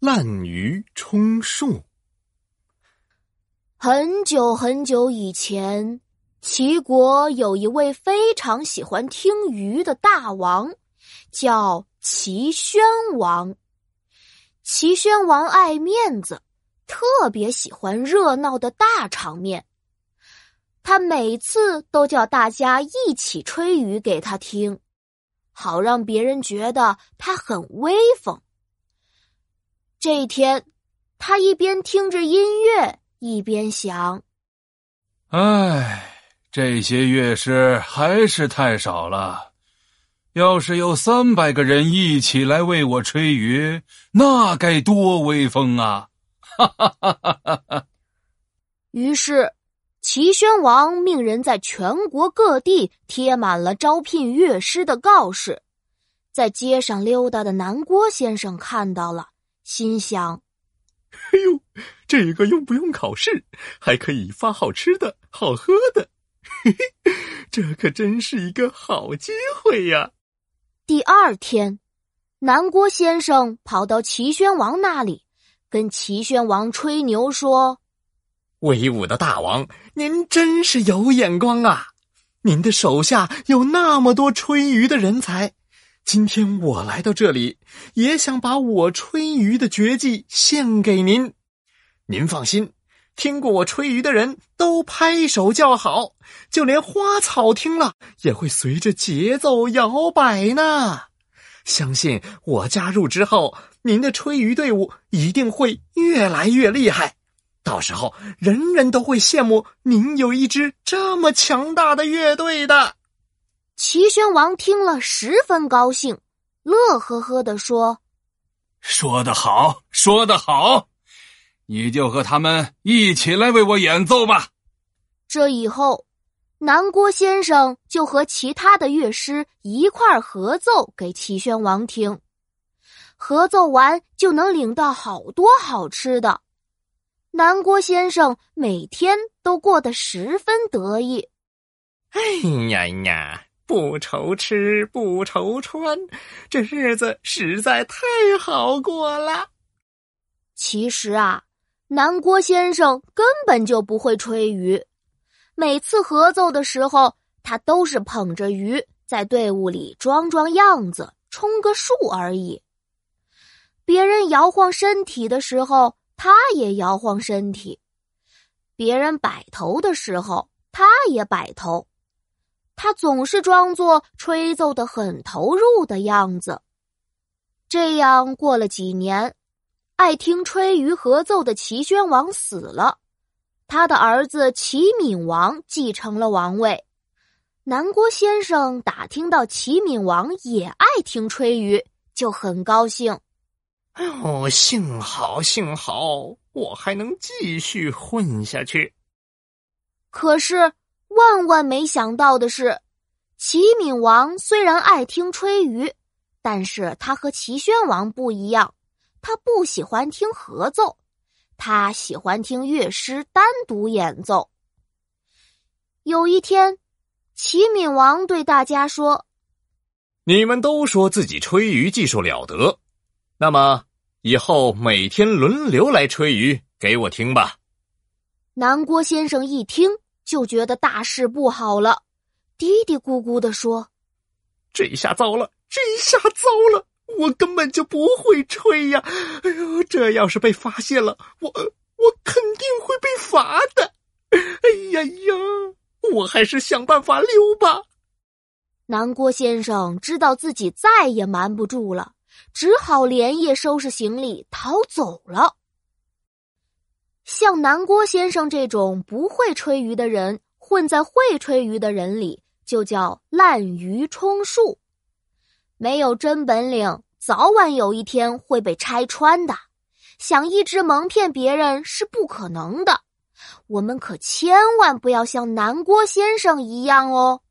滥竽充数。很久很久以前，齐国有一位非常喜欢听竽的大王，叫齐宣王。齐宣王爱面子，特别喜欢热闹的大场面。他每次都叫大家一起吹竽给他听，好让别人觉得他很威风。这一天，他一边听着音乐，一边想，这些乐师还是太少了，要是有300个人一起来为我吹竽，那该多威风啊。于是齐宣王命人在全国各地贴满了招聘乐师的告示。在街上溜达的南郭先生看到了，心想，哎呦，这个用不用考试，还可以发好吃的好喝的，嘿嘿，这可真是一个好机会呀。第二天，南郭先生跑到齐宣王那里，跟齐宣王吹牛说，威武的大王，您真是有眼光啊，您的手下有那么多吹竽的人才，今天我来到这里，也想把我吹竽的绝技献给您。您放心，听过我吹竽的人都拍手叫好，就连花草听了也会随着节奏摇摆呢。相信我加入之后，您的吹竽队伍一定会越来越厉害，到时候人人都会羡慕您有一支这么强大的乐队的。齐宣王听了十分高兴，乐呵呵地说，说得好，说得好，你就和他们一起来为我演奏吧。这以后，南郭先生就和其他的乐师一块儿合奏给齐宣王听，合奏完就能领到好多好吃的。南郭先生每天都过得十分得意。哎呀，不愁吃不愁穿，这日子实在太好过了。其实啊，南郭先生根本就不会吹竽，每次合奏的时候，他都是捧着竽在队伍里装装样子，充个数而已。别人摇晃身体的时候，他也摇晃身体；别人摆头的时候，他也摆头。他总是装作吹奏得很投入的样子。这样过了几年，爱听吹竽合奏的齐宣王死了，他的儿子齐闵王继承了王位。南郭先生打听到齐闵王也爱听吹竽，就很高兴。哦，幸好幸好，我还能继续混下去。可是万万没想到的是，齐闵王虽然爱听吹竽，但是他和齐宣王不一样，他不喜欢听合奏，他喜欢听乐师单独演奏。有一天，齐闵王对大家说，你们都说自己吹竽技术了得，那么以后每天轮流来吹竽给我听吧。南郭先生一听就觉得大事不好了，嘀嘀咕咕地说，这一下糟了，我根本就不会吹呀，哎呦，这要是被发现了，我肯定会被罚的。哎呀，我还是想办法溜吧。南郭先生知道自己再也瞒不住了，只好连夜收拾行李逃走了。像南郭先生这种不会吹竽的人混在会吹竽的人里，就叫滥竽充数。没有真本领，早晚有一天会被拆穿的，想一直蒙骗别人是不可能的，我们可千万不要像南郭先生一样哦。